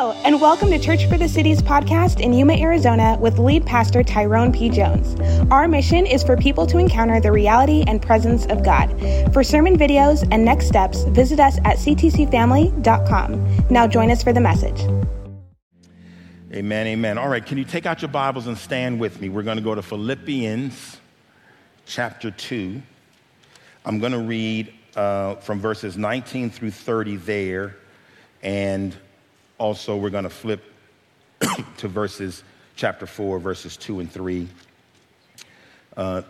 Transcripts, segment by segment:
Hello, and welcome to Church for the Cities podcast in Yuma, Arizona with lead pastor Tyrone P. Jones. Our mission is for people to encounter the reality and presence of God. For sermon videos and next steps, visit us at ctcfamily.com. Now join us for the message. Amen, amen. All right, can you take out your Bibles and stand with me? We're going to go to Philippians chapter 2. I'm going to read from verses 19 through 30 there, and also, we're going to flip to verses, chapter 4, verses 2 and 3.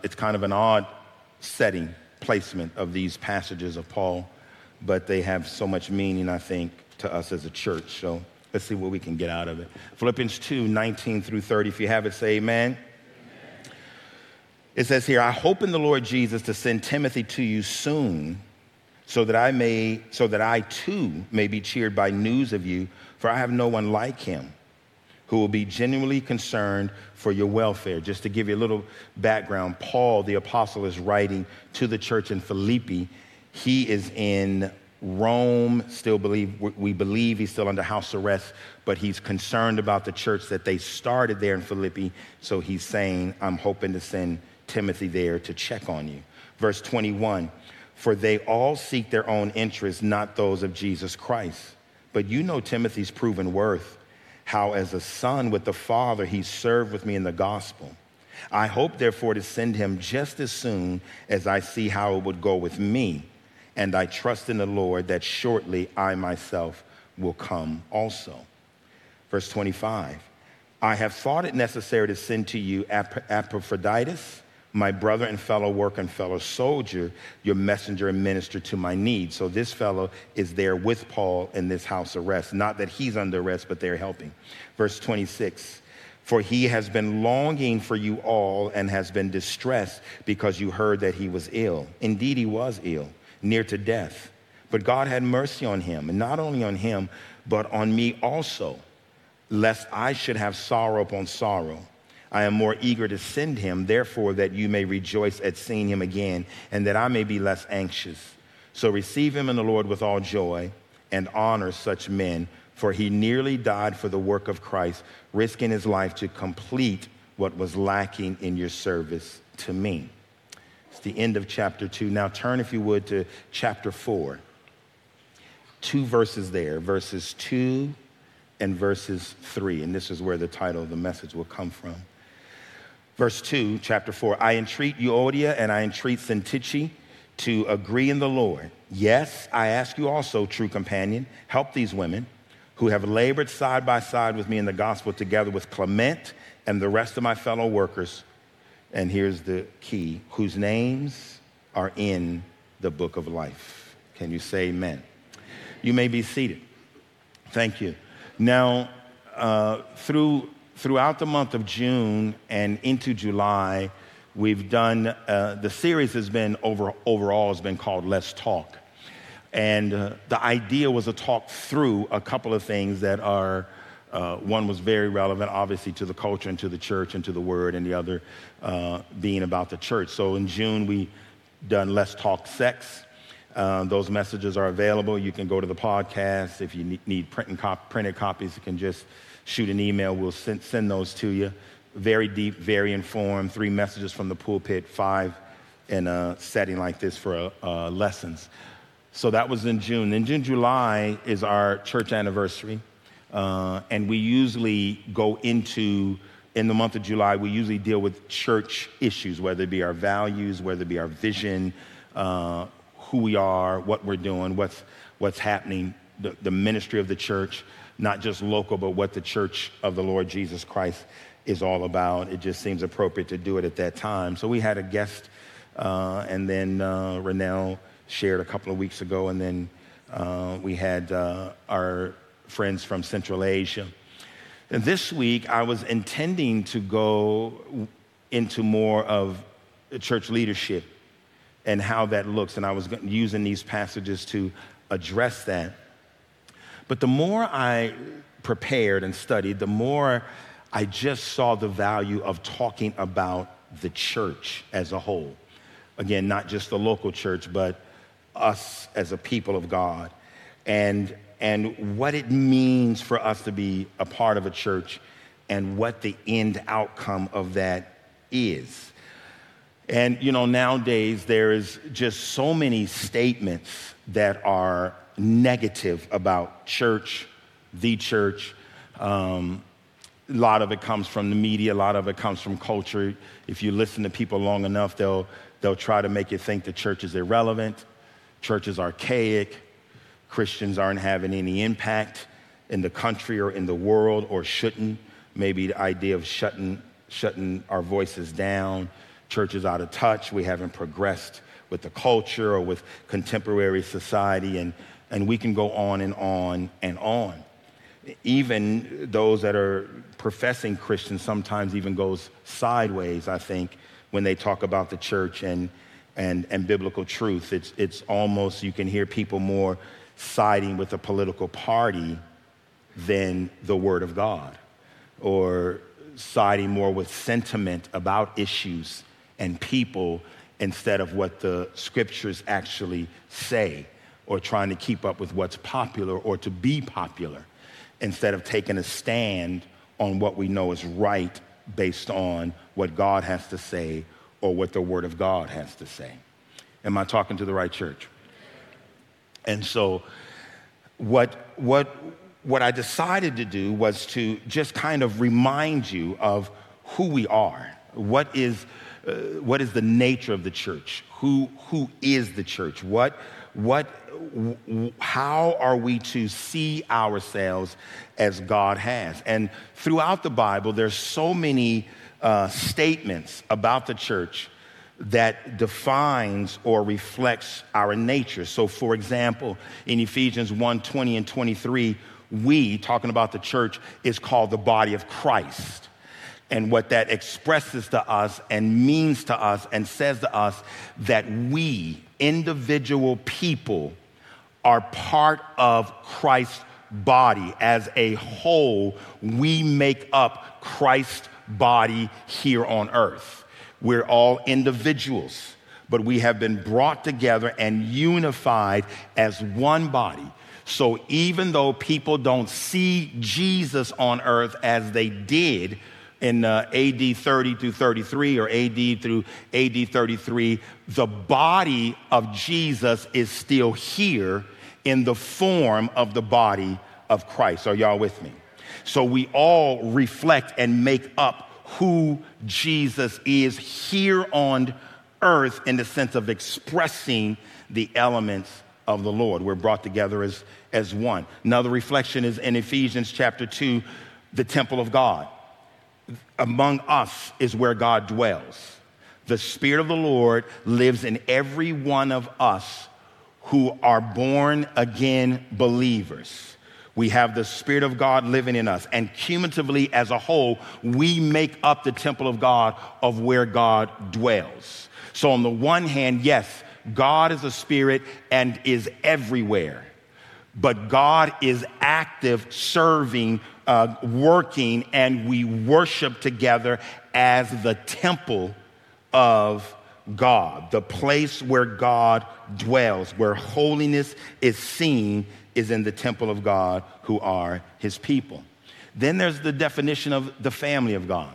It's kind of an odd setting, placement of these passages of Paul, but they have so much meaning, I think, to us as a church. So let's see what we can get out of it. Philippians 2, 19 through 30. If you have it, say amen. Amen. It says here, I hope in the Lord Jesus to send Timothy to you soon, so that I too may be cheered by news of you, for I have no one like him who will be genuinely concerned for your welfare. Just to give you a little background, Paul, the apostle, is writing to the church in Philippi. He is in Rome, we believe he's still under house arrest, but he's concerned about the church that they started there in Philippi. So he's saying, I'm hoping to send Timothy there to check on you. Verse 21, for they all seek their own interests, not those of Jesus Christ. But you know Timothy's proven worth, how as a son with the Father he served with me in the gospel. I hope, therefore, to send him just as soon as I see how it would go with me. And I trust in the Lord that shortly I myself will come also. Verse 25, I have thought it necessary to send to you Epaphroditus, my brother and fellow worker and fellow soldier, your messenger and minister to my need. So this fellow is there with Paul in this house arrest. Not that he's under arrest, but they're helping. Verse 26, for he has been longing for you all and has been distressed because you heard that he was ill. Indeed, he was ill, near to death. But God had mercy on him, and not only on him, but on me also, lest I should have sorrow upon sorrow. I am more eager to send him, therefore, that you may rejoice at seeing him again, and that I may be less anxious. So receive him in the Lord with all joy, and honor such men, for he nearly died for the work of Christ, risking his life to complete what was lacking in your service to me. It's the end of chapter 2. Now turn, if you would, to chapter 4. Two verses there, verses 2 and verses 3, and this is where the title of the message will come from. Verse 2, chapter 4, I entreat Euodia and I entreat Syntyche to agree in the Lord. Yes, I ask you also, true companion, help these women who have labored side by side with me in the gospel together with Clement and the rest of my fellow workers. And here's the key, whose names are in the book of life. Can you say amen? You may be seated. Thank you. Now, throughout the month of June and into July, we've done, the series has been, overall has been called Let's Talk. And the idea was to talk through a couple of things that are, one was very relevant, obviously, to the culture and to the church and to the word, and the other being about the church. So in June, we done Let's Talk Sex. Those messages are available. You can go to the podcast. If you need printed copies, you can just shoot an email. We'll send those to you. Very deep, very informed. 3 messages from the pulpit, 5 in a setting like this for lessons. So that was in June. In June, July is our church anniversary. And we usually go into, in the month of July, we usually deal with church issues, whether it be our values, whether it be our vision, who we are, what we're doing, what's happening, the ministry of the church, not just local, but what the church of the Lord Jesus Christ is all about. It just seems appropriate to do it at that time. So we had a guest, and then Renelle shared a couple of weeks ago, and then we had our friends from Central Asia. And this week, I was intending to go into more of church leadership and how that looks, and I was using these passages to address that. But the more I prepared and studied, the more I just saw the value of talking about the church as a whole. Again, not just the local church, but us as a people of God. And and what it means for us to be a part of a church and what the end outcome of that is. And, you know, nowadays there is just so many statements that are negative about church, the church. A lot of it comes from the media. A lot of it comes from culture. If you listen to people long enough, they'll try to make you think the church is irrelevant, church is archaic, Christians aren't having any impact in the country or in the world, or shouldn't. Maybe the idea of shutting our voices down. Church is out of touch. We haven't progressed with the culture or with contemporary society, and we can go on and on and on. Even those that are professing Christians sometimes even goes sideways, I think, when they talk about the church and biblical truth. It's almost, you can hear people more siding with a political party than the Word of God, or siding more with sentiment about issues and people instead of what the scriptures actually say, or trying to keep up with what's popular or to be popular instead of taking a stand on what we know is right based on what God has to say or what the Word of God has to say. Am I talking to the right church? And so what I decided to do was to just kind of remind you of who we are. What is the nature of the church? Who is the church? How are we to see ourselves as God has? And throughout the Bible, there's so many statements about the church that defines or reflects our nature. So, for example, in Ephesians 1:20 and 23, we, talking about the church, is called the body of Christ. And what that expresses to us and means to us and says to us that we, individual people, are part of Christ's body. As a whole, we make up Christ's body here on earth. We're all individuals, but we have been brought together and unified as one body. So even though people don't see Jesus on earth as they did in AD 30 through 33 or AD through AD 33, the body of Jesus is still here in the form of the body of Christ. Are y'all with me? So we all reflect and make up who Jesus is here on earth in the sense of expressing the elements of the Lord. We're brought together as one. Another reflection is in Ephesians chapter 2, the temple of God. Among us is where God dwells. The Spirit of the Lord lives in every one of us who are born again believers. We have the Spirit of God living in us, and cumulatively as a whole, we make up the temple of God, of where God dwells. So on the one hand, yes, God is a spirit and is everywhere, but God is active, serving, working, and we worship together as the temple of God. The place where God dwells, where holiness is seen, is in the temple of God, who are his people. Then there's the definition of the family of God,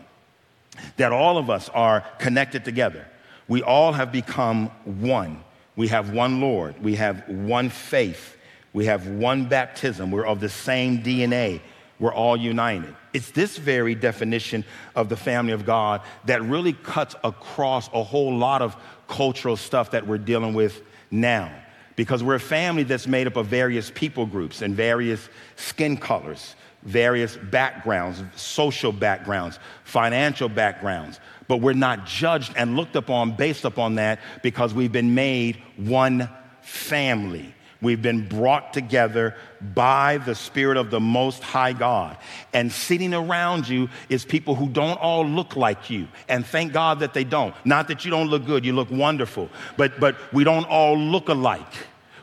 that all of us are connected together. We all have become one. We have one Lord. We have one faith. We have one baptism. We're of the same DNA. We're all united. It's this very definition of the family of God that really cuts across a whole lot of cultural stuff that we're dealing with now, because we're a family that's made up of various people groups and various skin colors, various backgrounds, social backgrounds, financial backgrounds, but we're not judged and looked upon based upon that, because we've been made one family. We've been brought together by the Spirit of the Most High God. And sitting around you is people who don't all look like you. And thank God that they don't. Not that you don't look good, you look wonderful. But we don't all look alike.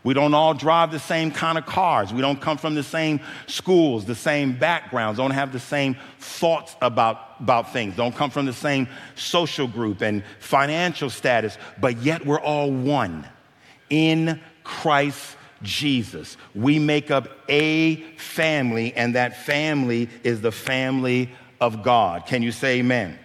We don't all drive the same kind of cars. We don't come from the same schools, the same backgrounds, don't have the same thoughts about things, don't come from the same social group and financial status, but yet we're all one in Christ Jesus. We make up a family, and that family is the family of God. Can you say amen?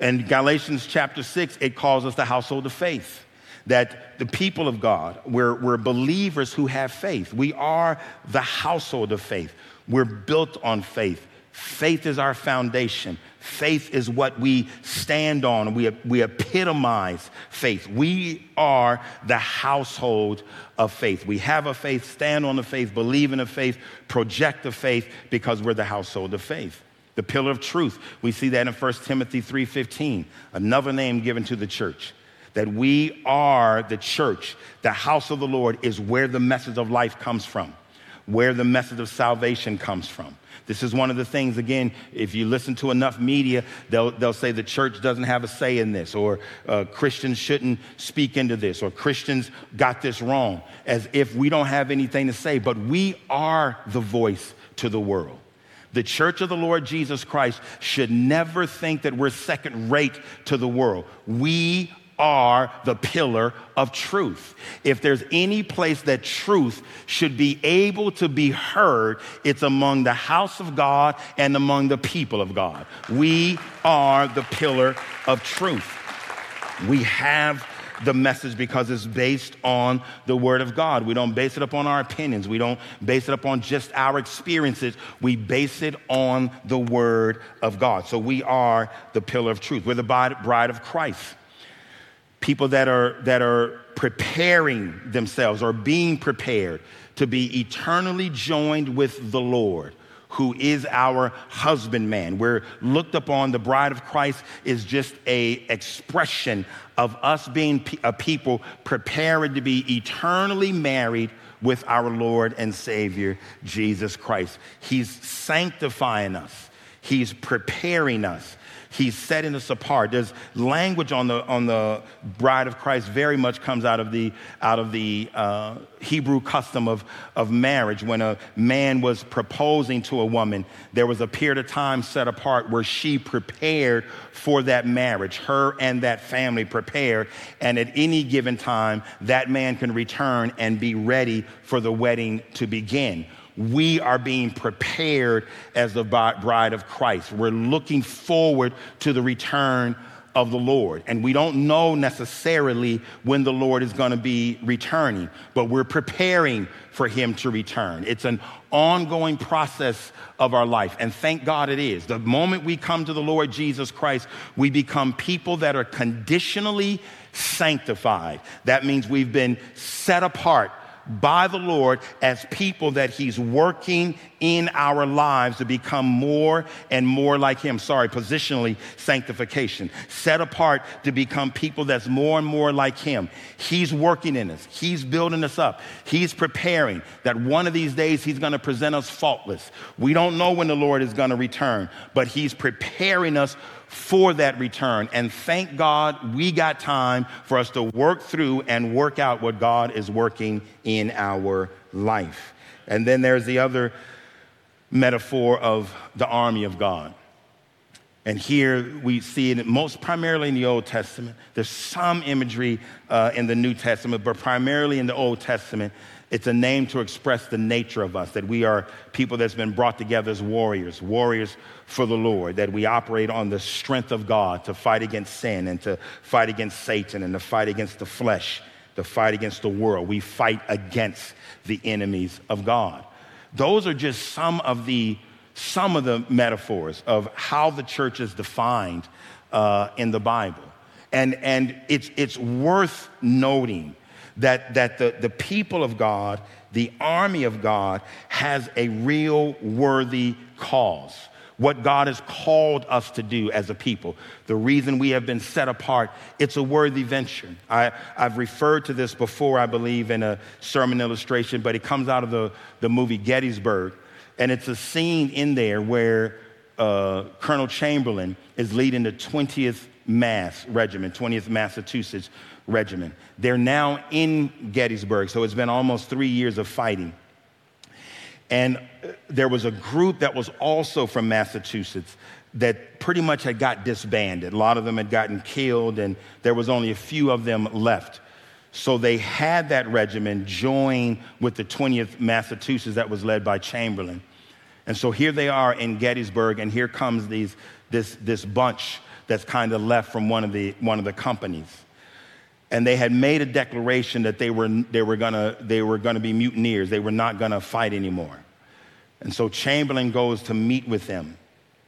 In Galatians chapter 6, it calls us the household of faith, that the people of God, we're believers who have faith. We are the household of faith. We're built on faith. Faith is our foundation. Faith is what we stand on. We epitomize faith. We are the household of faith. We have a faith, stand on the faith, believe in the faith, project the faith, because we're the household of faith. The pillar of truth, we see that in 1 Timothy 3:15, another name given to the church, that we are the church. The house of the Lord is where the message of life comes from, where the message of salvation comes from. This is one of the things, again, if you listen to enough media, they'll say the church doesn't have a say in this, or Christians shouldn't speak into this, or Christians got this wrong, as if we don't have anything to say. But we are the voice to the world. The church of the Lord Jesus Christ should never think that we're second rate to the world. We are the pillar of truth. If there's any place that truth should be able to be heard, it's among the house of God and among the people of God. We are the pillar of truth. We have the message because it's based on the Word of God. We don't base it upon our opinions. We don't base it upon just our experiences. We base it on the Word of God. So we are the pillar of truth. We're the bride of Christ. People that are preparing themselves or being prepared to be eternally joined with the Lord, who is our husbandman. We're looked upon, the bride of Christ is just an expression of us being a people prepared to be eternally married with our Lord and Savior, Jesus Christ. He's sanctifying us. He's preparing us. He's setting us apart. There's language on the bride of Christ very much comes out of the Hebrew custom of marriage. When a man was proposing to a woman, there was a period of time set apart where she prepared for that marriage. Her and that family prepared, and at any given time, that man can return and be ready for the wedding to begin. We are being prepared as the bride of Christ. We're looking forward to the return of the Lord. And we don't know necessarily when the Lord is going to be returning, but we're preparing for him to return. It's an ongoing process of our life, and thank God it is. The moment we come to the Lord Jesus Christ, we become people that are conditionally sanctified. That means we've been set apart by the Lord as people that he's working in our lives to become more and more like him. Positionally sanctification. Set apart to become people that's more and more like him. He's working in us. He's building us up. He's preparing that one of these days he's going to present us faultless. We don't know when the Lord is going to return, but he's preparing us for that return. And thank God we got time for us to work through and work out what God is working in our life. And then there's the other metaphor of the army of God. And here we see it most primarily in the Old Testament. There's some imagery in the New Testament, but primarily in the Old Testament. It's a name to express the nature of us, that we are people that's been brought together as warriors, warriors for the Lord, that we operate on the strength of God to fight against sin and to fight against Satan and to fight against the flesh, to fight against the world. We fight against the enemies of God. Those are just some of the metaphors of how the church is defined in the Bible. And it's worth noting that the people of God, the army of God, has a real worthy cause. What God has called us to do as a people, the reason we have been set apart, it's a worthy venture. I've referred to this before, I believe, in a sermon illustration, but it comes out of the movie Gettysburg, and it's a scene in there where Colonel Chamberlain is leading the 20th Massachusetts Regiment. They're now in Gettysburg, so it's been almost 3 years of fighting. And there was a group that was also from Massachusetts that pretty much had got disbanded. A lot of them had gotten killed, and there was only a few of them left. So they had that regiment join with the 20th Massachusetts that was led by Chamberlain. And so here they are in Gettysburg, and here comes this bunch that's kind of left from one of the companies. And they had made a declaration that they were gonna be mutineers. They were not gonna fight anymore. And so Chamberlain goes to meet with them,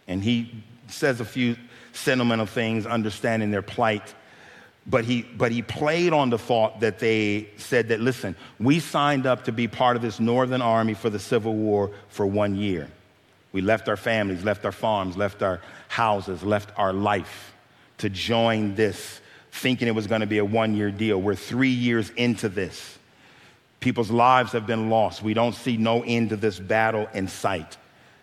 and he says a few sentimental things, understanding their plight. But he played on the thought that they said that, listen, we signed up to be part of this Northern Army for the Civil War for 1 year. We left our families, left our farms, left our houses, left our life to join this, thinking it was going to be a one-year deal. We're 3 years into this. People's lives have been lost. We don't see no end to this battle in sight.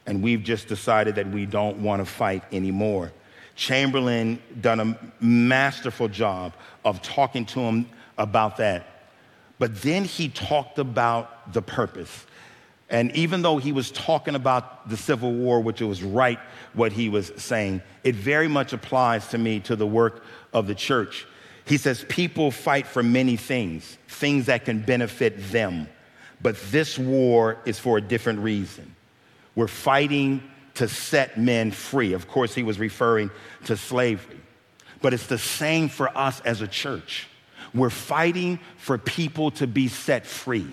And we've just decided that we don't want to fight anymore. Chamberlain done a masterful job of talking to him about that. But then he talked about the purpose. And even though he was talking about the Civil War, which it was right what he was saying, it very much applies to me to the work of the church. He says, people fight for many things, things that can benefit them. But this war is for a different reason. We're fighting to set men free. Of course, he was referring to slavery. But it's the same for us as a church. We're fighting for people to be set free.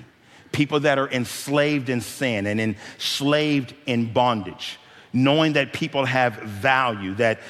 People that are enslaved in sin and enslaved in bondage, knowing that people have value, that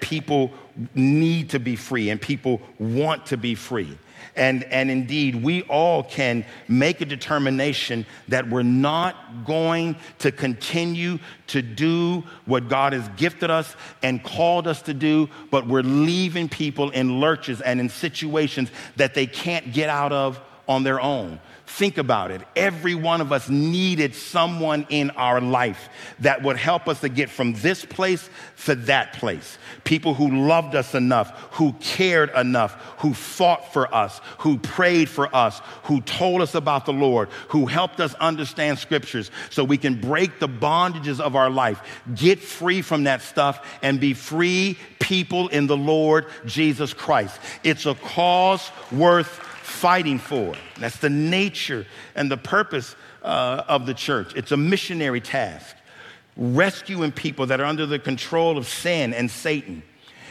people need to be free and people want to be free. And indeed, we all can make a determination that we're not going to continue to do what God has gifted us and called us to do, but we're leaving people in lurches and in situations that they can't get out of on their own. Think about it. Every one of us needed someone in our life that would help us to get from this place to that place. People who loved us enough, who cared enough, who fought for us, who prayed for us, who told us about the Lord, who helped us understand scriptures so we can break the bondages of our life, get free from that stuff, and be free people in the Lord Jesus Christ. It's a cause worth fighting for. That's the nature and the purpose of the church. It's a missionary task, rescuing people that are under the control of sin and Satan,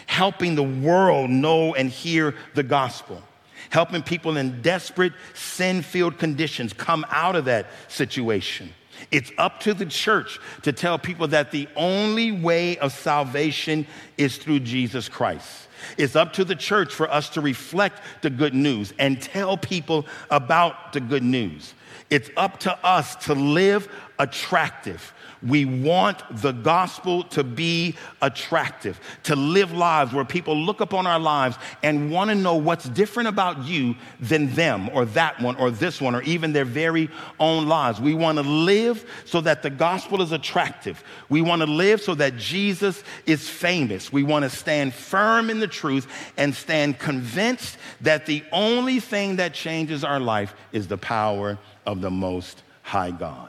helping the world know and hear the gospel, helping people in desperate, sin-filled conditions come out of that situation. It's up to the church to tell people that the only way of salvation is through Jesus Christ. It's up to the church for us to reflect the good news and tell people about the good news. It's up to us to live attractive. We want the gospel to be attractive, to live lives where people look upon our lives and want to know what's different about you than them or that one or this one or even their very own lives. We want to live so that the gospel is attractive. We want to live so that Jesus is famous. We want to stand firm in the truth and stand convinced that the only thing that changes our life is the power of the Most High God.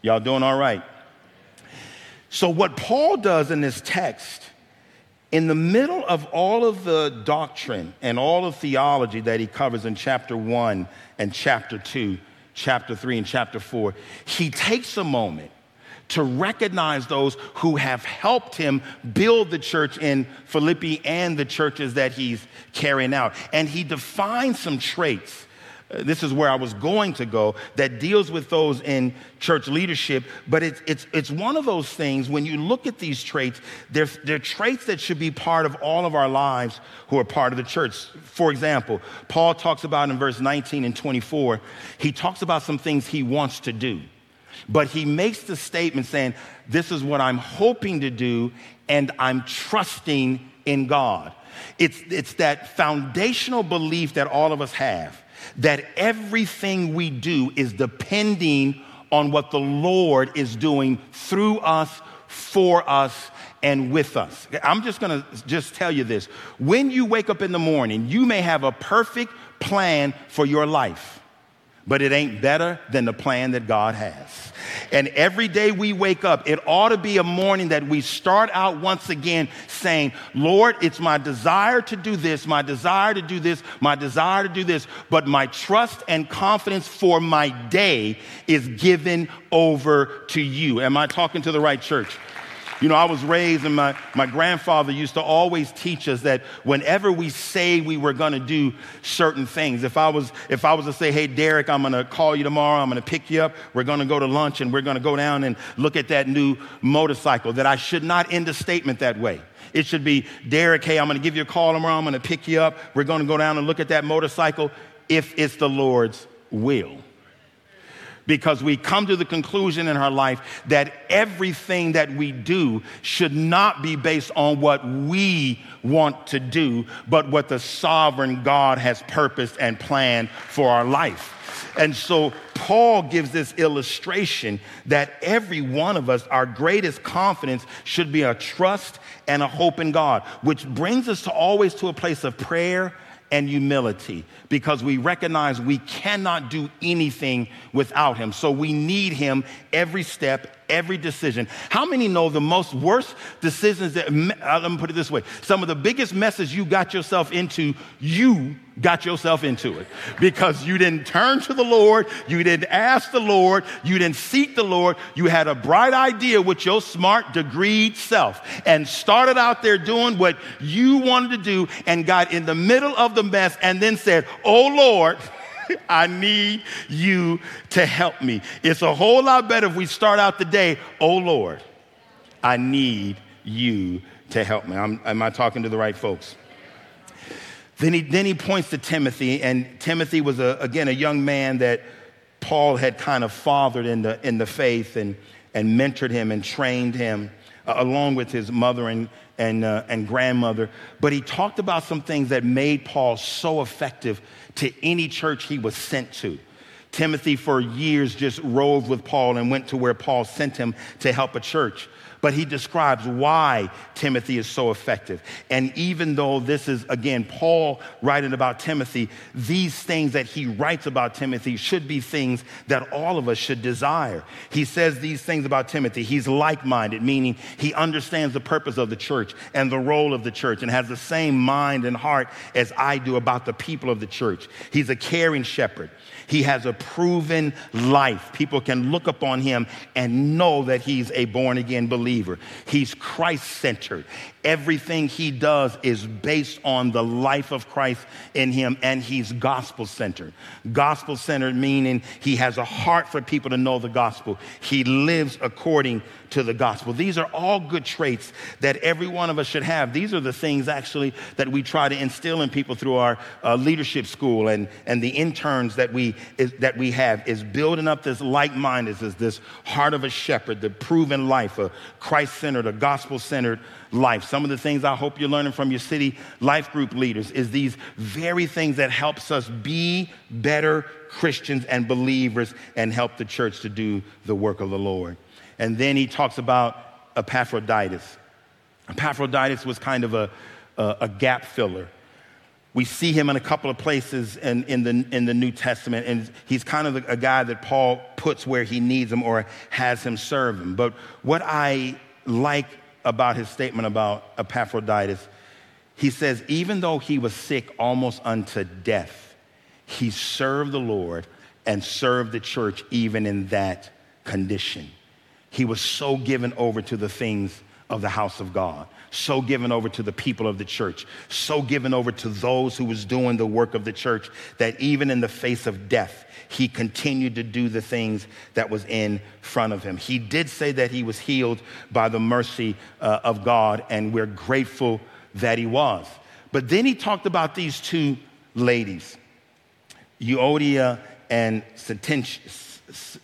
Y'all doing all right? So what Paul does in this text, in the middle of all of the doctrine and all of theology that he covers in chapter 1 and chapter 2, chapter 3 and chapter 4, he takes a moment to recognize those who have helped him build the church in Philippi and the churches that he's carrying out. And he defines some traits. This is where I was going to go, that deals with those in church leadership. But it's one of those things, when you look at these traits, they're traits that should be part of all of our lives who are part of the church. For example, Paul talks about in verse 19 and 24, he talks about some things he wants to do. But he makes the statement saying, this is what I'm hoping to do, and I'm trusting in God. It's that foundational belief that all of us have, that everything we do is depending on what the Lord is doing through us, for us, and with us. I'm just going to tell you this. When you wake up in the morning, you may have a perfect plan for your life, but it ain't better than the plan that God has. And every day we wake up, it ought to be a morning that we start out once again saying, Lord, it's my desire to do this, my desire to do this, my desire to do this, but my trust and confidence for my day is given over to you. Am I talking to the right church? You know, I was raised, and my grandfather used to always teach us that whenever we say we were going to do certain things, if I was to say, hey, Derek, I'm going to call you tomorrow, I'm going to pick you up, we're going to go to lunch, and we're going to go down and look at that new motorcycle, that I should not end a statement that way. It should be, Derek, hey, I'm going to give you a call tomorrow, I'm going to pick you up, we're going to go down and look at that motorcycle, if it's the Lord's will. Because we come to the conclusion in our life that everything that we do should not be based on what we want to do, but what the sovereign God has purposed and planned for our life. And so Paul gives this illustration that every one of us, our greatest confidence should be a trust and a hope in God, which brings us to always to a place of prayer and humility, because we recognize we cannot do anything without him. So we need him every step, every decision. How many know the most worst decisions that, let me put it this way, some of the biggest messes you got yourself into it because you didn't turn to the Lord, you didn't ask the Lord, you didn't seek the Lord, you had a bright idea with your smart, degreed self and started out there doing what you wanted to do and got in the middle of the mess and then said, oh Lord, I need you to help me. It's a whole lot better if we start out the day, oh Lord, I need you to help me. Am I talking to the right folks? Then he points to Timothy, and Timothy was, again, a young man that Paul had kind of fathered in the faith and mentored him and trained him along with his mother and grandmother. But he talked about some things that made Paul so effective to any church he was sent to. Timothy for years just rode with Paul and went to where Paul sent him to help a church. But he describes why Timothy is so effective. And even though this is, again, Paul writing about Timothy, these things that he writes about Timothy should be things that all of us should desire. He says these things about Timothy. He's like-minded, meaning he understands the purpose of the church and the role of the church and has the same mind and heart as I do about the people of the church. He's a caring shepherd. He has a proven life. People can look upon him and know that he's a born-again believer. He's Christ-centered. Everything he does is based on the life of Christ in him, and he's gospel-centered. Gospel-centered meaning he has a heart for people to know the gospel. He lives according to the gospel. These are all good traits that every one of us should have. These are the things, actually, that we try to instill in people through our leadership school and the interns that we have, is building up this like-mindedness, this heart of a shepherd, the proven life, a Christ-centered, a gospel-centered life. Some of the things I hope you're learning from your city life group leaders is these very things that helps us be better Christians and believers and help the church to do the work of the Lord. And then he talks about Epaphroditus. Epaphroditus was kind of a gap filler. We see him in a couple of places in the New Testament, and he's kind of a guy that Paul puts where he needs him or has him serve him. But what I like about his statement about Epaphroditus, he says, even though he was sick almost unto death, he served the Lord and served the church even in that condition. He was so given over to the things of the house of God, so given over to the people of the church, so given over to those who was doing the work of the church, that even in the face of death, he continued to do the things that was in front of him. He did say that he was healed by the mercy of God, and we're grateful that he was. But then he talked about these two ladies, Euodia and Syntyche.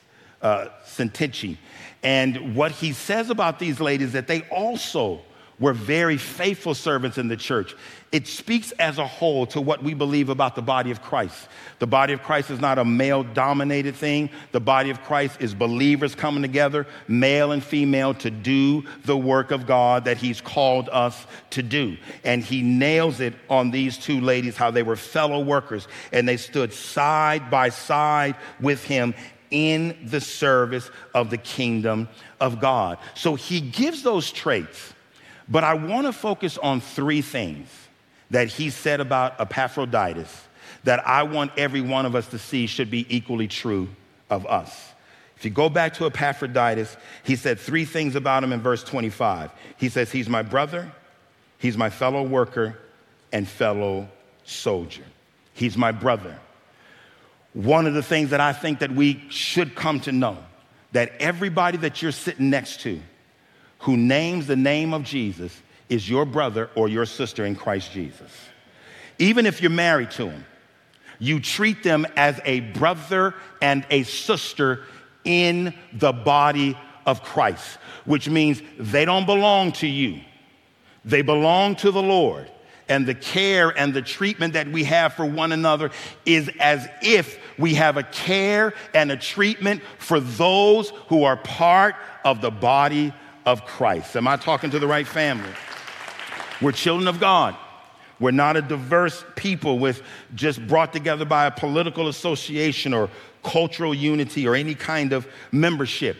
And what he says about these ladies, that they also were very faithful servants in the church. It speaks as a whole to what we believe about the body of Christ. The body of Christ is not a male-dominated thing. The body of Christ is believers coming together, male and female, to do the work of God that he's called us to do. And he nails it on these two ladies, how they were fellow workers, and they stood side by side with him in the service of the kingdom of God. So he gives those traits, but I want to focus on three things that he said about Epaphroditus that I want every one of us to see should be equally true of us. If you go back to Epaphroditus, he said three things about him in verse 25. He says, he's my brother, he's my fellow worker, and fellow soldier. He's my brother. One of the things that I think that we should come to know, that everybody that you're sitting next to who names the name of Jesus is your brother or your sister in Christ Jesus. Even if you're married to him, you treat them as a brother and a sister in the body of Christ, which means they don't belong to you. They belong to the Lord. And the care and the treatment that we have for one another is as if we have a care and a treatment for those who are part of the body of Christ. Am I talking to the right family? We're children of God. We're not a diverse people with just brought together by a political association or cultural unity or any kind of membership.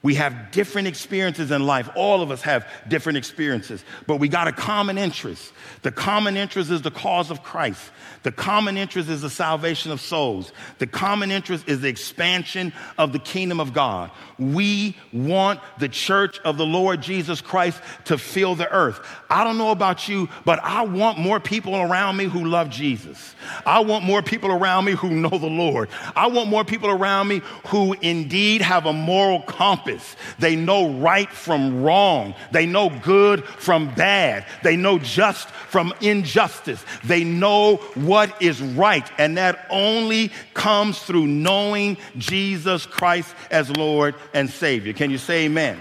We have different experiences in life. All of us have different experiences, but we got a common interest. The common interest is the cause of Christ. The common interest is the salvation of souls. The common interest is the expansion of the kingdom of God. We want the church of the Lord Jesus Christ to fill the earth. I don't know about you, but I want more people around me who love Jesus. I want more people around me who know the Lord. I want more people around me who indeed have a moral compass. They know right from wrong. They know good from bad. They know just from injustice. They know what is right, and that only comes through knowing Jesus Christ as Lord and Savior. Can you say amen?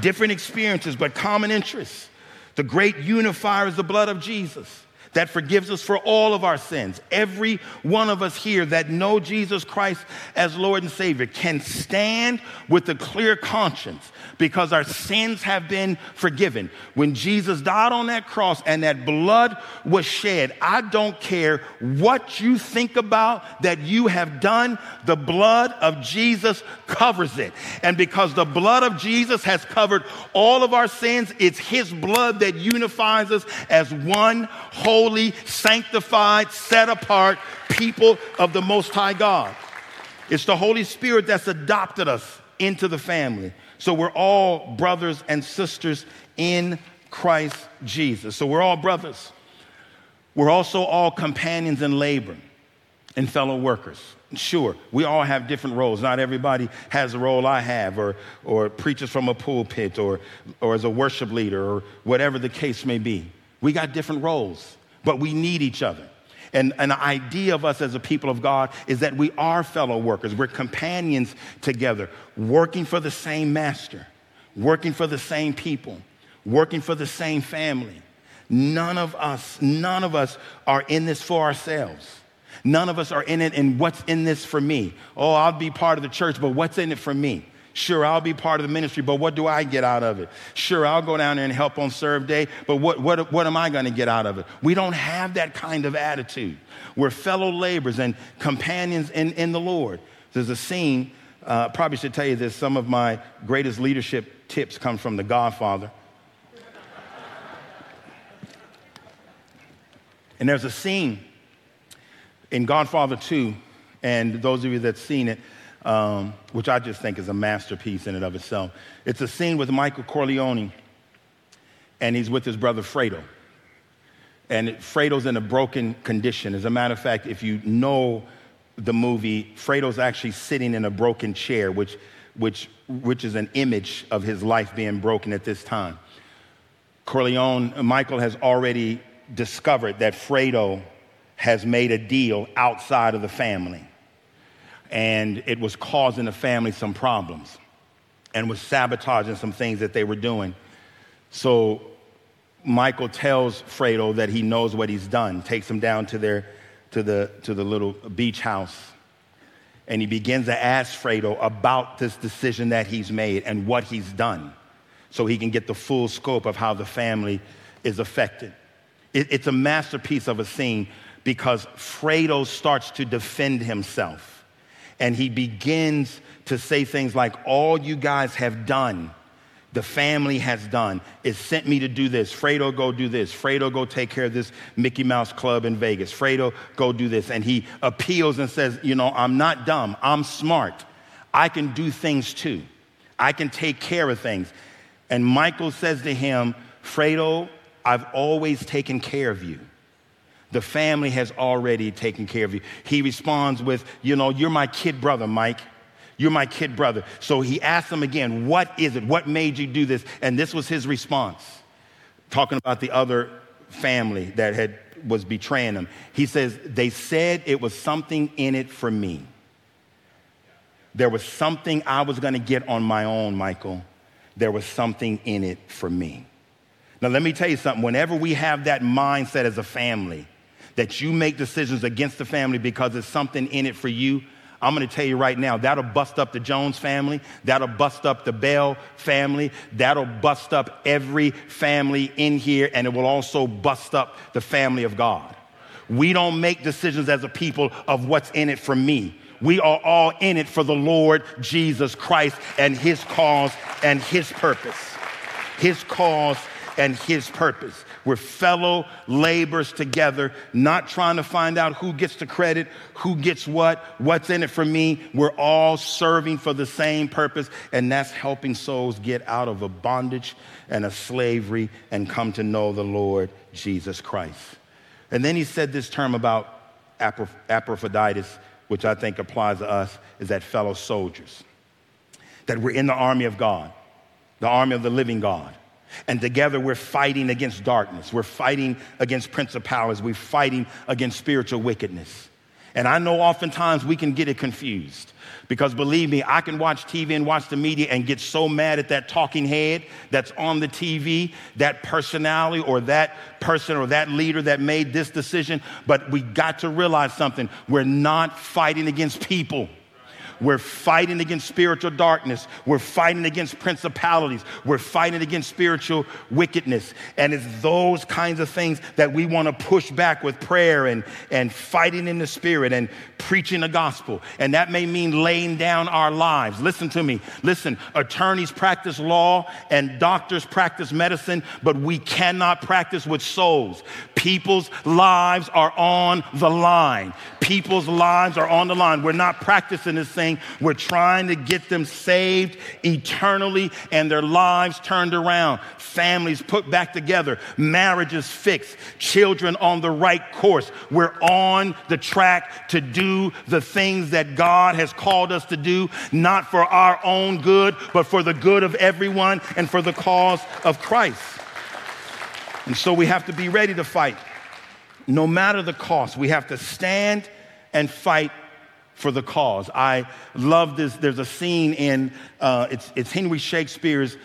Different experiences, but common interests. The great unifier is the blood of Jesus that forgives us for all of our sins. Every one of us here that know Jesus Christ as Lord and Savior can stand with a clear conscience because our sins have been forgiven. When Jesus died on that cross and that blood was shed, I don't care what you think about that you have done, the blood of Jesus covers it. And because the blood of Jesus has covered all of our sins, it's his blood that unifies us as one whole, holy, sanctified, set apart people of the Most High God. It's the Holy Spirit that's adopted us into the family. So we're all brothers and sisters in Christ Jesus. So we're all brothers. We're also all companions in labor and fellow workers. Sure, we all have different roles. Not everybody has the role I have or preaches from a pulpit or as a worship leader or whatever the case may be. We got different roles. But we need each other. And an idea of us as a people of God is that we are fellow workers. We're companions together, working for the same master, working for the same people, working for the same family. None of us are in this for ourselves. None of us are in it and what's in this for me? Oh, I'll be part of the church, but what's in it for me? Sure, I'll be part of the ministry, but what do I get out of it? Sure, I'll go down there and help on serve day, but what am I going to get out of it? We don't have that kind of attitude. We're fellow laborers and companions in the Lord. There's a scene, probably should tell you this, some of my greatest leadership tips come from The Godfather. And there's a scene in Godfather 2, and those of you that's seen it, which I just think is a masterpiece in and of itself. It's a scene with Michael Corleone, and he's with his brother Fredo. And Fredo's in a broken condition. As a matter of fact, if you know the movie, Fredo's actually sitting in a broken chair, which is an image of his life being broken at this time. Michael has already discovered that Fredo has made a deal outside of the family. And it was causing the family some problems and was sabotaging some things that they were doing. So Michael tells Fredo that he knows what he's done, takes him down to the little beach house, and he begins to ask Fredo about this decision that he's made and what he's done, so he can get the full scope of how the family is affected. It's a masterpiece of a scene because Fredo starts to defend himself, and he begins to say things like, all you guys have done, the family has done, it sent me to do this. Fredo, go do this. Fredo, go take care of this Mickey Mouse Club in Vegas. Fredo, go do this. And he appeals and says, you know, I'm not dumb. I'm smart. I can do things too. I can take care of things. And Michael says to him, Fredo, I've always taken care of you. The family has already taken care of you. He responds with, you know, you're my kid brother, Mike. You're my kid brother. So he asked him again, what is it? What made you do this? And this was his response, talking about the other family that was betraying him. He says, they said it was something in it for me. There was something I was going to get on my own, Michael. There was something in it for me. Now, let me tell you something. Whenever we have that mindset as a family, that you make decisions against the family because there's something in it for you, I'm going to tell you right now, that'll bust up the Jones family. That'll bust up the Bell family. That'll bust up every family in here, and it will also bust up the family of God. We don't make decisions as a people of what's in it for me. We are all in it for the Lord Jesus Christ and his cause and his purpose. His cause and his purpose. We're fellow laborers together, not trying to find out who gets the credit, who gets what's in it for me. We're all serving for the same purpose, and that's helping souls get out of a bondage and a slavery and come to know the Lord Jesus Christ. And then he said this term about Epaphroditus, which I think applies to us, is that fellow soldiers, that we're in the army of God, the army of the living God. And together we're fighting against darkness. We're fighting against principalities. We're fighting against spiritual wickedness. And I know oftentimes we can get it confused because, believe me, I can watch TV and watch the media and get so mad at that talking head that's on the TV, that personality or that person or that leader that made this decision. But we got to realize something. We're not fighting against people. We're fighting against spiritual darkness. We're fighting against principalities. We're fighting against spiritual wickedness. And it's those kinds of things that we want to push back with prayer and fighting in the spirit and preaching the gospel. And that may mean laying down our lives. Listen to me. Listen, attorneys practice law and doctors practice medicine, but we cannot practice with souls. People's lives are on the line. People's lives are on the line. We're not practicing this thing. We're trying to get them saved eternally and their lives turned around. Families put back together. Marriages fixed. Children on the right course. We're on the track to do the things that God has called us to do, not for our own good, but for the good of everyone and for the cause of Christ. And so we have to be ready to fight. No matter the cost, we have to stand and fight for the cause. I love this. There's a scene in, it's Henry Shakespeare's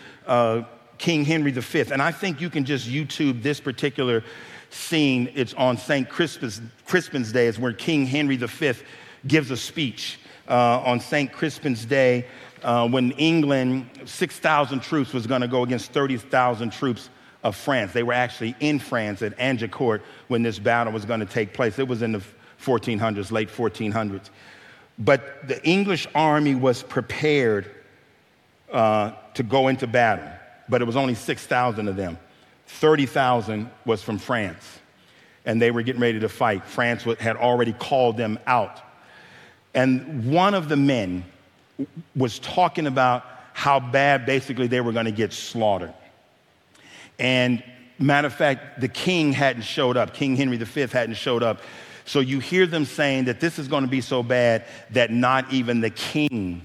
King Henry V. And I think you can just YouTube this particular scene. It's on St. Crispin's Day. It's where King Henry V gives a speech on St. Crispin's Day when England, 6,000 troops was going to go against 30,000 troops of France. They were actually in France at Agincourt when this battle was going to take place. It was in the 1400s, late 1400s. But the English army was prepared to go into battle, but it was only 6,000 of them. 30,000 was from France, and they were getting ready to fight. France had already called them out. And one of the men was talking about how bad basically they were going to get slaughtered. And matter of fact, the king hadn't showed up. King Henry V hadn't showed up. So you hear them saying that this is going to be so bad that not even the king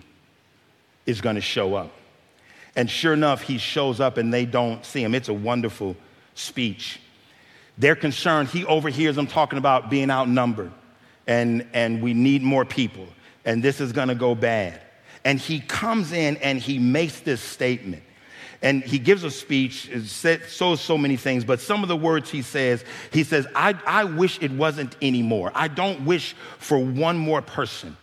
is going to show up. And sure enough, he shows up and they don't see him. It's a wonderful speech. They're concerned. He overhears them talking about being outnumbered and we need more people and this is going to go bad. And he comes in and he makes this statement. and he gives a speech, so many things, but some of the words he says, I wish it wasn't anymore. I don't wish for one more person.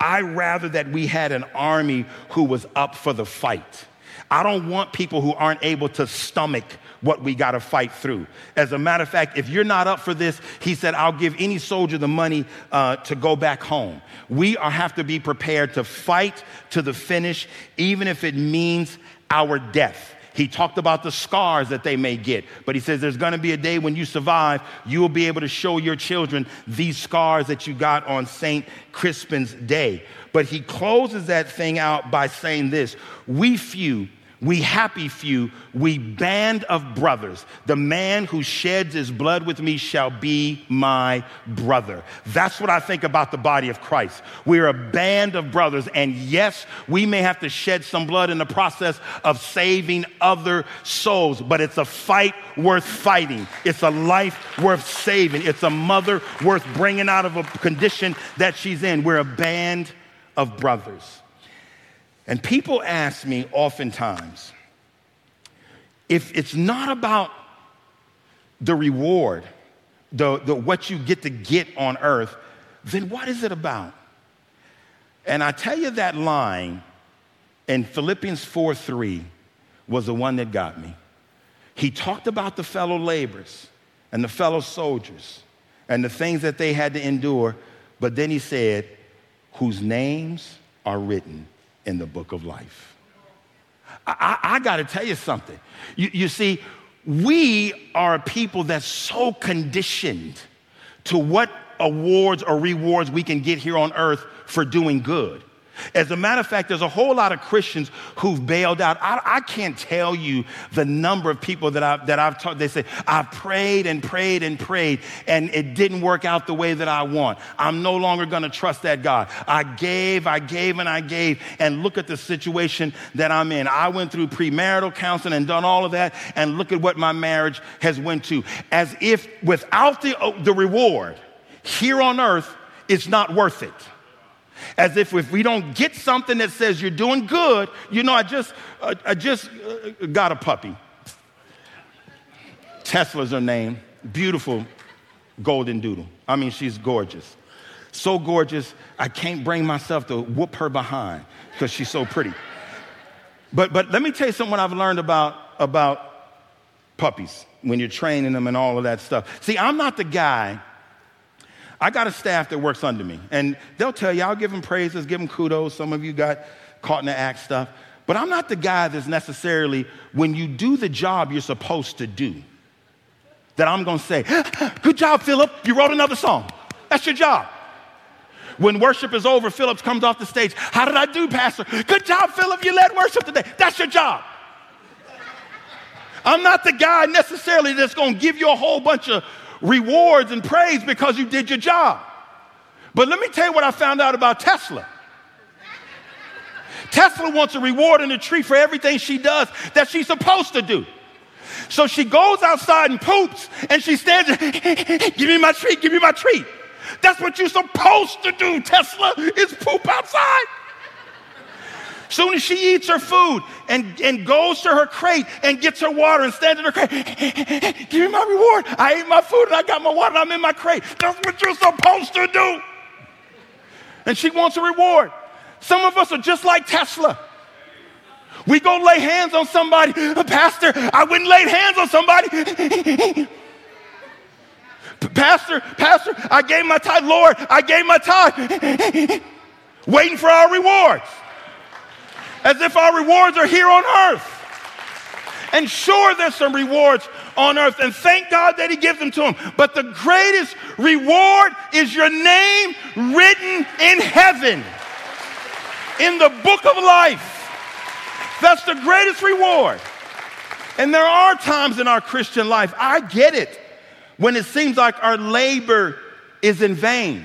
I rather that we had an army who was up for the fight. I don't want people who aren't able to stomach what we got to fight through. As a matter of fact, if you're not up for this, he said, I'll give any soldier the money to go back home. We have to be prepared to fight to the finish, even if it means our death. He talked about the scars that they may get, but he says there's going to be a day when you survive, you will be able to show your children these scars that you got on St. Crispin's Day. But he closes that thing out by saying this: we few, we happy few, we band of brothers. The man who sheds his blood with me shall be my brother. That's what I think about the body of Christ. We're a band of brothers, and yes, we may have to shed some blood in the process of saving other souls, but it's a fight worth fighting. It's a life worth saving. It's a mother worth bringing out of a condition that she's in. We're a band of brothers. And people ask me oftentimes if it's not about the reward, the what you get to get on earth, then what is it about? And I tell you, that line in Philippians 4:3 was the one that got me. He talked about the fellow laborers and the fellow soldiers and the things that they had to endure, but then he said, whose names are written in the book of life. I got to tell you something. You see, we are a people that's so conditioned to what awards or rewards we can get here on earth for doing good. As a matter of fact, there's a whole lot of Christians who've bailed out. I can't tell you the number of people that I've taught. They say, I prayed and prayed and prayed, and it didn't work out the way that I want. I'm no longer going to trust that God. I gave, and look at the situation that I'm in. I went through premarital counseling and done all of that, and look at what my marriage has went to. As if without the reward here on earth, it's not worth it. As if we don't get something that says you're doing good, you know, I just got a puppy. Tesla's her name. Beautiful golden doodle. I mean, she's gorgeous. So gorgeous, I can't bring myself to whoop her behind because she's so pretty. But let me tell you something I've learned about puppies when you're training them and all of that stuff. See, I'm not the guy. I got a staff that works under me, and they'll tell you, I'll give them praises, give them kudos. Some of you got caught in the act stuff. But I'm not the guy that's necessarily, when you do the job you're supposed to do, that I'm going to say, good job, Philip, you wrote another song. That's your job. When worship is over, Philip comes off the stage. How did I do, Pastor? Good job, Philip, you led worship today. That's your job. I'm not the guy necessarily that's going to give you a whole bunch of rewards and praise because you did your job. But let me tell you what I found out about Tesla. Tesla wants a reward and a treat for everything she does that she's supposed to do. So she goes outside and poops, and she stands there, give me my treat, give me my treat. That's what you're supposed to do, Tesla, is poop outside. Soon as she eats her food and goes to her crate and gets her water and stands in her crate, give me my reward. I ate my food and I got my water and I'm in my crate. That's what you're supposed to do. And she wants a reward. Some of us are just like Tesla. We go lay hands on somebody. Pastor, I wouldn't lay hands on somebody. Pastor, I gave my tithe. Lord, I gave my tithe. Waiting for our rewards. As if our rewards are here on earth. And sure, there's some rewards on earth, and thank God that he gives them to them. But the greatest reward is your name written in heaven, in the book of life. That's the greatest reward. And there are times in our Christian life, I get it, when it seems like our labor is in vain,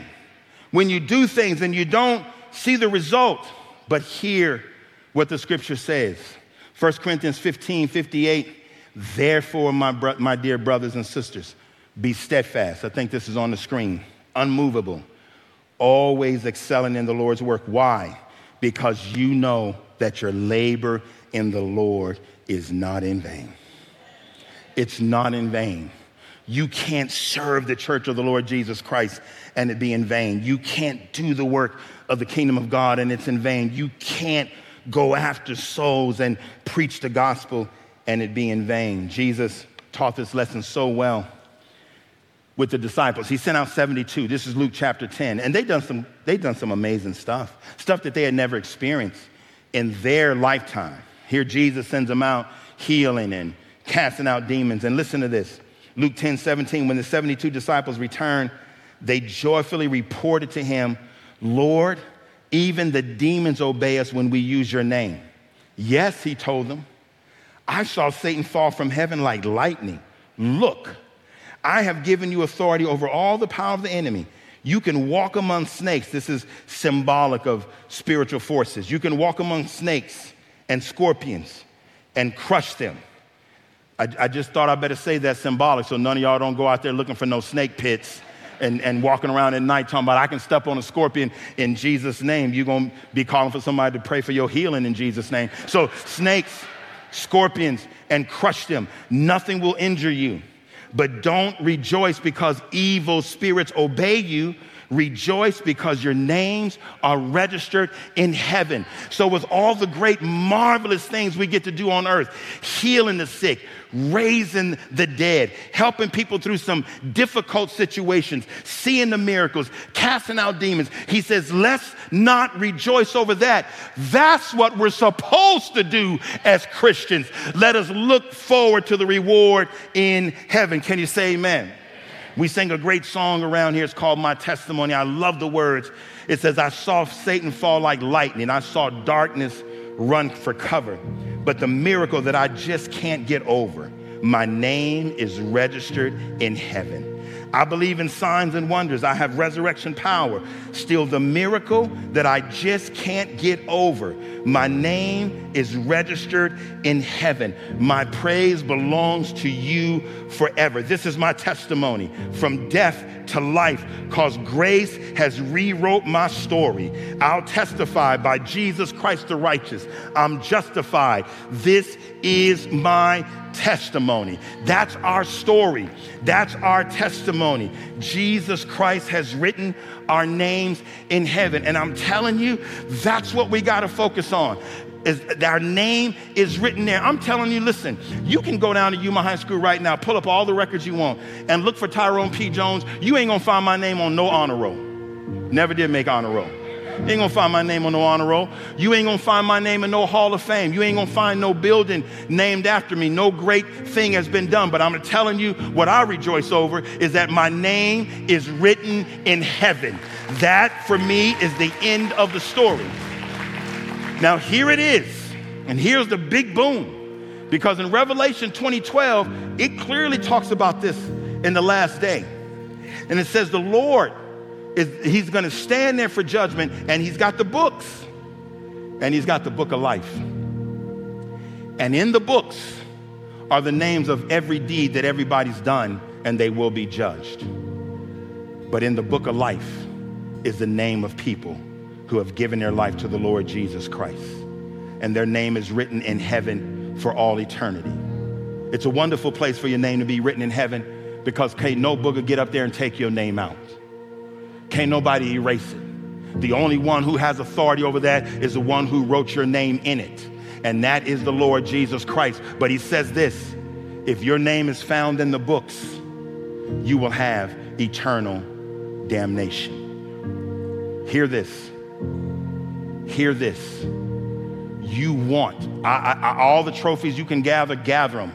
when you do things and you don't see the result. But here, what the scripture says, 1 Corinthians 15:58, therefore, my dear brothers and sisters, be steadfast. I think this is on the screen. Unmovable, always excelling in the Lord's work. Why? Because you know that your labor in the Lord is not in vain. It's not in vain. You can't serve the church of the Lord Jesus Christ and it be in vain. You can't do the work of the kingdom of God and it's in vain. You can't go after souls and preach the gospel and it be in vain. Jesus taught this lesson so well with the disciples. He sent out 72. This is Luke chapter 10. And they done some amazing stuff that they had never experienced in their lifetime. Here Jesus sends them out healing and casting out demons. And listen to this. Luke 10:17, when the 72 disciples returned, they joyfully reported to him, "Lord, even the demons obey us when we use your name." "Yes," he told them, "I saw Satan fall from heaven like lightning. Look, I have given you authority over all the power of the enemy. You can walk among snakes." This is symbolic of spiritual forces. "You can walk among snakes and scorpions and crush them." I just thought I better say that symbolic so none of y'all don't go out there looking for no snake pits and walking around at night talking about I can step on a scorpion in Jesus' name. You're going to be calling for somebody to pray for your healing in Jesus' name. So snakes, scorpions, and crush them. Nothing will injure you. But don't rejoice because evil spirits obey you. Rejoice because your names are registered in heaven. So with all the great, marvelous things we get to do on earth, healing the sick, raising the dead, helping people through some difficult situations, seeing the miracles, casting out demons, he says, let's not rejoice over that. That's what we're supposed to do as Christians. Let us look forward to the reward in heaven. Can you say amen? We sing a great song around here. It's called "My Testimony." I love the words. It says, "I saw Satan fall like lightning. I saw darkness run for cover. But the miracle that I just can't get over, my name is registered in heaven. I believe in signs and wonders. I have resurrection power. Still, the miracle that I just can't get over, my name is registered in heaven. My praise belongs to you forever. This is my testimony. From death to life, cause grace has rewrote my story. I'll testify by Jesus Christ the righteous. I'm justified. This is my testimony." That's our story. That's our testimony. Jesus Christ has written our names in heaven. And I'm telling you, that's what we got to focus on. Is our name is written there. I'm telling you, listen, you can go down to Yuma High School right now, pull up all the records you want, and look for Tyrone P. Jones. You ain't going to find my name on no honor roll. Never did make honor roll. You ain't gonna find my name on no honor roll. You ain't gonna find my name in no hall of fame. You ain't gonna find no building named after me. No great thing has been done. But I'm telling you, what I rejoice over is that my name is written in heaven. That for me is the end of the story. Now here it is. And here's the big boom. Because in Revelation 20:12, it clearly talks about this in the last day. And it says the Lord he's going to stand there for judgment, and he's got the books, and he's got the book of life. And in the books are the names of every deed that everybody's done, and they will be judged. But in the book of life is the name of people who have given their life to the Lord Jesus Christ, and their name is written in heaven for all eternity. It's a wonderful place for your name to be written in heaven, because can't no booger get up there and take your name out. Can't nobody erase it. The only one who has authority over that is the one who wrote your name in it. And that is the Lord Jesus Christ. But he says this, if your name is found in the books, you will have eternal damnation. Hear this. Hear this. You want, all the trophies you can gather, gather them.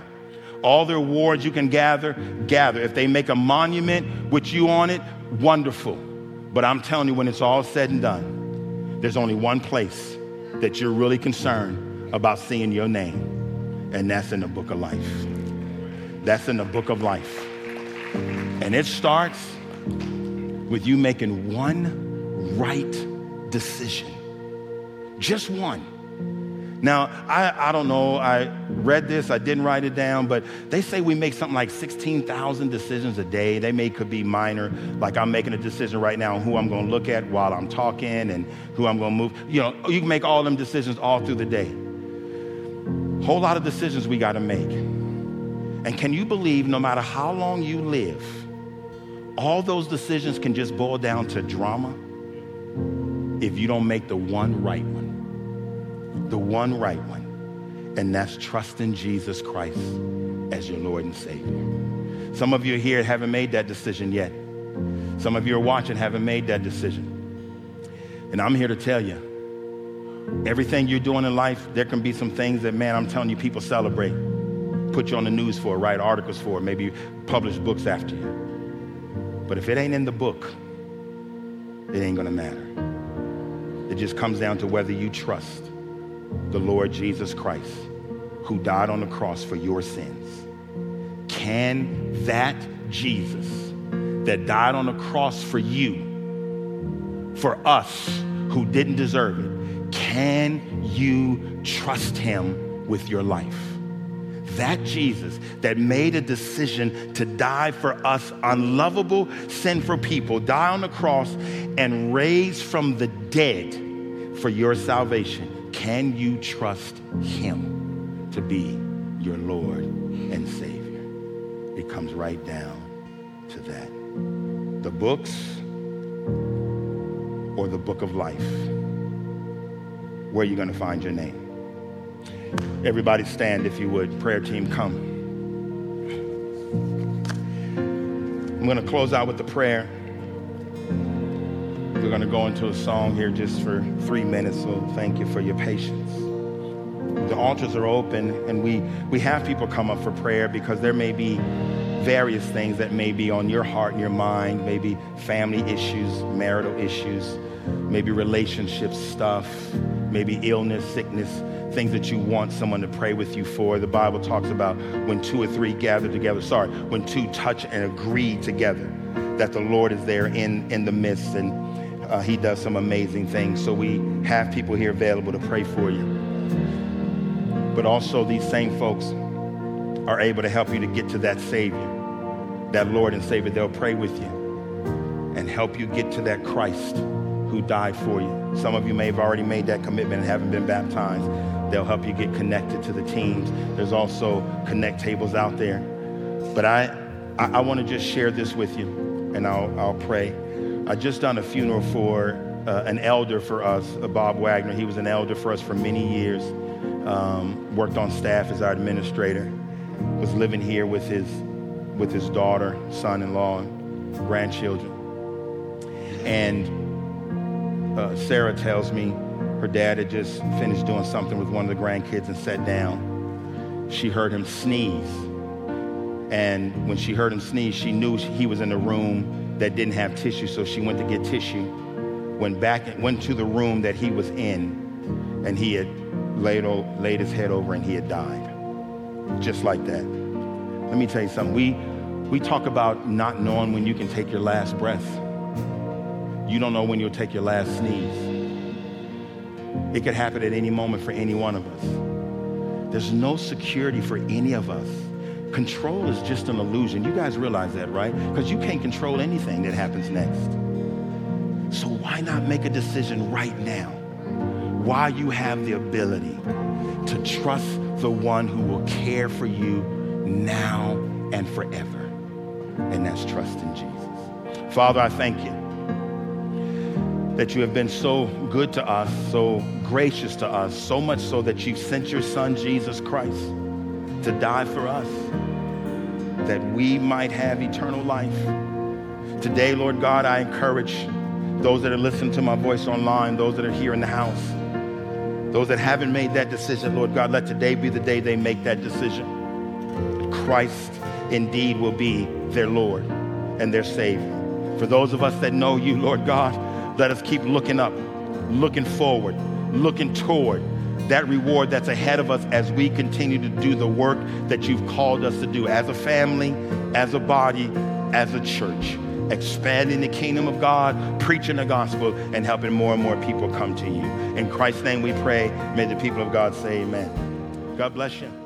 All the awards you can gather, gather. If they make a monument with you on it, wonderful. But I'm telling you, when it's all said and done, there's only one place that you're really concerned about seeing your name, and that's in the book of life. That's in the book of life. And it starts with you making one right decision. Just one. Now, I don't know, I read this, I didn't write it down, but they say we make something like 16,000 decisions a day. They could be minor, like I'm making a decision right now on who I'm gonna look at while I'm talking and who I'm gonna move. You know, you can make all them decisions all through the day. Whole lot of decisions we got to make. And can you believe no matter how long you live, all those decisions can just boil down to drama if you don't make the one right one. The one right one. And that's trusting Jesus Christ as your Lord and Savior. Some of you here haven't made that decision yet. Some of you are watching haven't made that decision. And I'm here to tell you, everything you're doing in life, there can be some things that, man, I'm telling you, people celebrate, put you on the news for, write articles for, maybe publish books after you. But if it ain't in the book, it ain't gonna matter. It just comes down to whether you trust the Lord Jesus Christ, who died on the cross for your sins. Can that Jesus that died on the cross for you, for us who didn't deserve it, can you trust him with your life? That Jesus that made a decision to die for us unlovable, sinful people, die on the cross and raise from the dead for your salvation. Can you trust him to be your Lord and Savior? It comes right down to that. The books or the book of life? Where are you going to find your name? Everybody stand if you would. Prayer team, come. I'm going to close out with the prayer. We're going to go into a song here just for 3 minutes, so thank you for your patience. The altars are open, and we have people come up for prayer because there may be various things that may be on your heart and your mind, maybe family issues, marital issues, maybe relationship stuff, maybe illness, sickness, things that you want someone to pray with you for. The Bible talks about when two or three gather together, when two touch and agree together, that the Lord is there in the midst, and he does some amazing things. So we have people here available to pray for you. But also these same folks are able to help you to get to that Savior, that Lord and Savior. They'll pray with you and help you get to that Christ who died for you. Some of you may have already made that commitment and haven't been baptized. They'll help you get connected to the teams. There's also connect tables out there. But I want to just share this with you, and I'll pray. I just done a funeral for an elder for us, Bob Wagner. He was an elder for us for many years, worked on staff as our administrator, was living here with his daughter, son-in-law, and grandchildren. And Sarah tells me her dad had just finished doing something with one of the grandkids and sat down. She heard him sneeze. And when she heard him sneeze, she knew he was in the room that didn't have tissue, so she went to get tissue, went to the room that he was in, and he had laid his head over and he had died. Just like that. Let me tell you something. We talk about not knowing when you can take your last breath. You don't know when you'll take your last sneeze. It could happen at any moment for any one of us. There's no security for any of us. Control is just an illusion. You guys realize that, right? Because you can't control anything that happens next. So why not make a decision right now? While you have the ability to trust the one who will care for you now and forever. And that's trust in Jesus. Father, I thank you that you have been so good to us, so gracious to us, so much so that you've sent your son, Jesus Christ, to die for us, that we might have eternal life. Today, Lord God, I encourage those that are listening to my voice online, those that are here in the house, those that haven't made that decision, Lord God, let today be the day they make that decision. That Christ indeed will be their Lord and their Savior. For those of us that know you, Lord God, let us keep looking up, looking forward, looking toward that reward that's ahead of us as we continue to do the work that you've called us to do as a family, as a body, as a church, expanding the kingdom of God, preaching the gospel, and helping more and more people come to you. In Christ's name we pray. May the people of God say amen. God bless you.